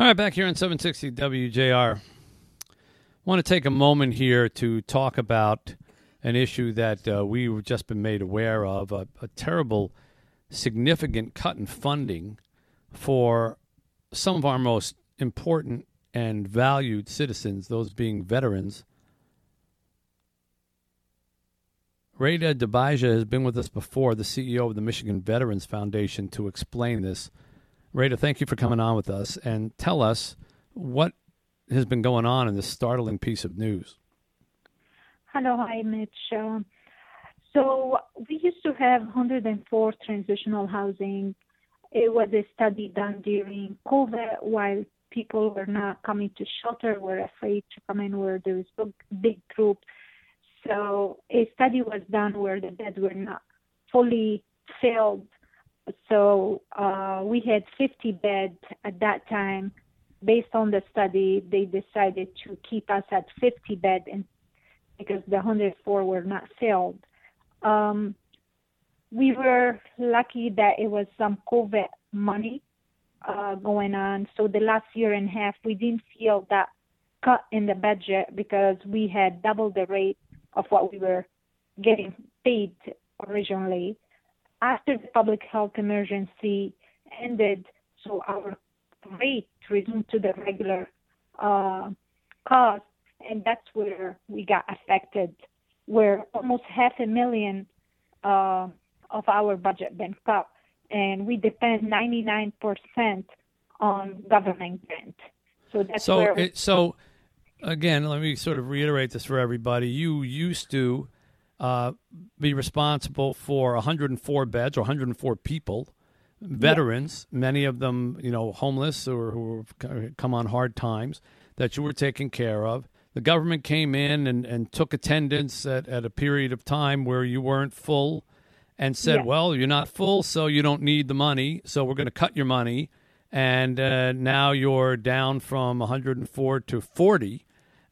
All right, back here on 760 WJR. I want to take a moment here to talk about an issue that we've just been made aware of, a terrible, significant cut in funding for some of our most important and valued citizens, those being veterans. Raeda Dabaja has been with us before, the CEO of the Michigan Veterans Foundation, to explain this. Raeda, thank you for coming on with us, and tell us what has been going on in this startling piece of news. Hello. Hi, Mitch. So we used to have 104 transitional housing. It was a study done during COVID while people were not coming to shelter, were afraid to come in where there was a big group. So a study was done where the beds were not fully filled. So we had 50 beds at that time. Based on the study, they decided to keep us at 50 beds because the 104 were not filled. We were lucky that it was some COVID money going on. So the last year and a half, we didn't feel that cut in the budget because we had double the rate of what we were getting paid originally. After the public health emergency ended, so our rate resumed to the regular cost, and that's where we got affected, where almost $500,000 of our budget been cut, and we depend 99% on government grant. So that's again, let me sort of reiterate this for everybody. You used to be responsible for 104 beds or 104 people, veterans, many of them, homeless or who come on hard times, that you were taking care of. The government came in and took attendance at a period of time where you weren't full and said, well, you're not full, so you don't need the money, so we're going to cut your money. And now you're down from 104 to 40,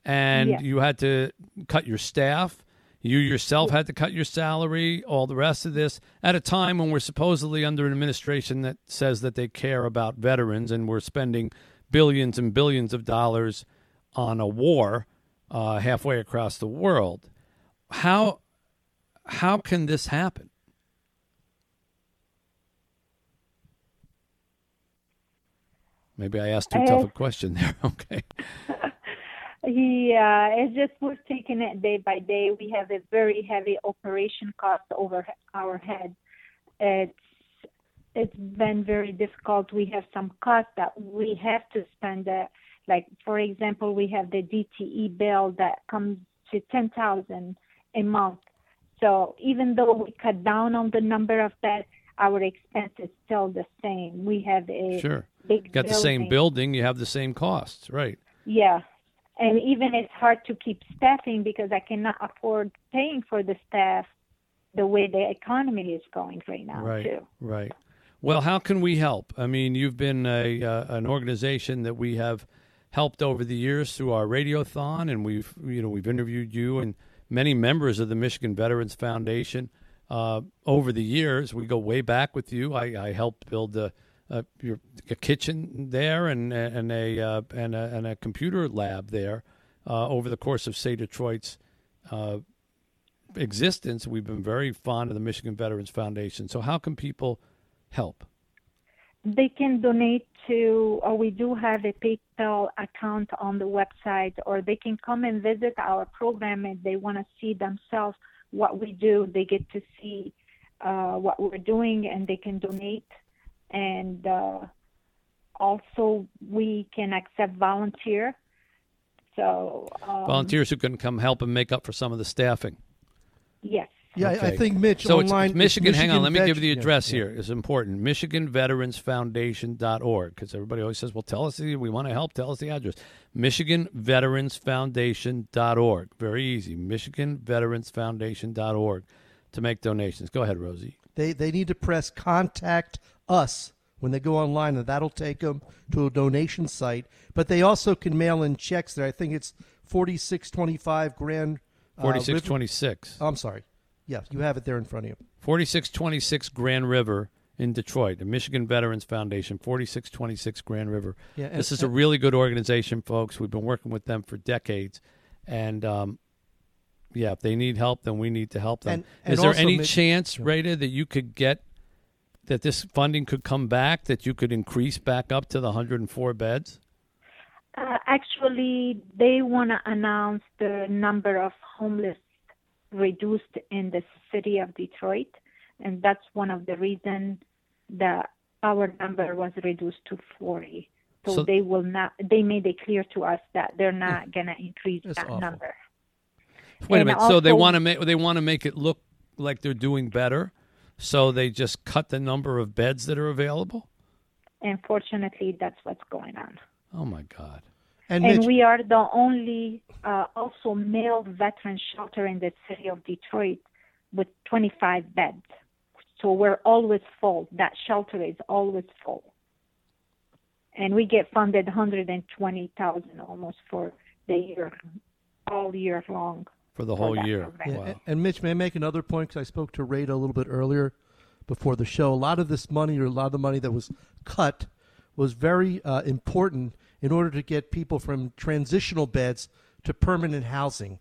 and you had to cut your staff. You yourself had to cut your salary, all the rest of this, at a time when we're supposedly under an administration that says that they care about veterans, and we're spending billions and billions of dollars on a war halfway across the world. How can this happen? Maybe I asked too tough a question there. Okay. Yeah, it's just we're taking it day by day. We have a very heavy operation cost over our head. It's been very difficult. We have some costs that we have to spend. Like, for example, we have the DTE bill that comes to $10,000 a month. So even though we cut down on the number of beds, our expense is still the same. We have a big got building. The same building. You have the same costs, right? Yeah. And even it's hard to keep staffing because I cannot afford paying for the staff the way the economy is going right now, too. Right. Well, how can we help? I mean, you've been an organization that we have helped over the years through our radiothon, and we've interviewed you and many members of the Michigan Veterans Foundation over the years. We go way back with you. I helped build a kitchen there and a computer lab there over the course of Say Detroit's existence. We've been very fond of the Michigan Veterans Foundation. So how can people help? They can donate to, or we do have a PayPal account on the website, or they can come and visit our program if they want to see themselves what we do. They get to see what we're doing, and they can donate. And also, we can accept volunteers. So volunteers who can come help and make up for some of the staffing. Yes. Yeah, okay. I think, Mitch, so online... So it's Michigan, hang on, let me give you the address here. It's important, MichiganVeteransFoundation.org, because everybody always says, well, tell us, we want to help, tell us the address. MichiganVeteransFoundation.org. Very easy, MichiganVeteransFoundation.org to make donations. Go ahead, Rosie. They need to press Contact Us when they go online, and that'll take them to a donation site. But they also can mail in checks there. I think it's $46.26. I'm sorry. Yeah, you have it there in front of you. 4626 Grand River in Detroit, the Michigan Veterans Foundation, 4626 Grand River. Yeah, this is a really good organization, folks. We've been working with them for decades. And, yeah, if they need help, then we need to help them. And is there any chance, Raeda, that you could get, that this funding could come back, that you could increase back up to the 104 beds? Actually, they want to announce the number of homeless reduced in the city of Detroit, and that's one of the reasons that our number was reduced to 40. So they will not. They made it clear to us that they're not going to increase that number. Wait a minute. So they want to make it look like they're doing better. So they just cut the number of beds that are available. Unfortunately, that's what's going on. Oh my God! And we are the only also male veteran shelter in the city of Detroit with 25 beds. So we're always full. That shelter is always full. And we get funded $120,000 almost for the year, all year long. For the whole year. Yeah. Wow. And Mitch, may I make another point? Because I spoke to Raeda a little bit earlier before the show. A lot of this money, or a lot of the money that was cut, was very important in order to get people from transitional beds to permanent housing.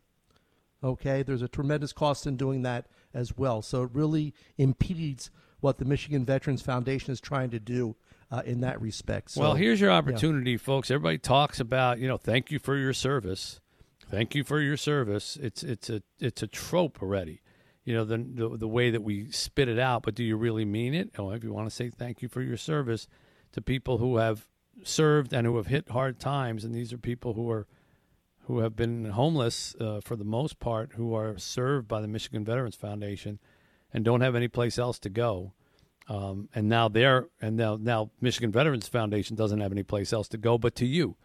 Okay, there's a tremendous cost in doing that as well. So it really impedes what the Michigan Veterans Foundation is trying to do in that respect. So, well, here's your opportunity, folks. Everybody talks about, you know, thank you for your service. Thank you for your service. It's a trope already, you know, the way that we spit it out. But do you really mean it? Oh, if you want to say thank you for your service to people who have served and who have hit hard times, and these are people who are who have been homeless for the most part, who are served by the Michigan Veterans Foundation and don't have any place else to go. And now Michigan Veterans Foundation doesn't have any place else to go but to you.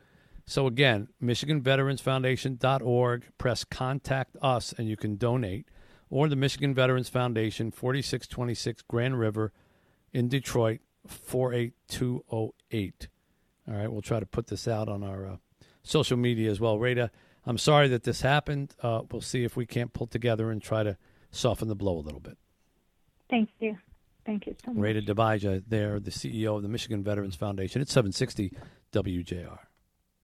So again, MichiganVeteransFoundation.org, press Contact Us, and you can donate. Or the Michigan Veterans Foundation, 4626 Grand River in Detroit, 48208. All right, we'll try to put this out on our social media as well. Raeda, I'm sorry that this happened. We'll see if we can't pull together and try to soften the blow a little bit. Thank you. Thank you so much. Raeda Dabaja there, the CEO of the Michigan Veterans Foundation. It's 760 WJR.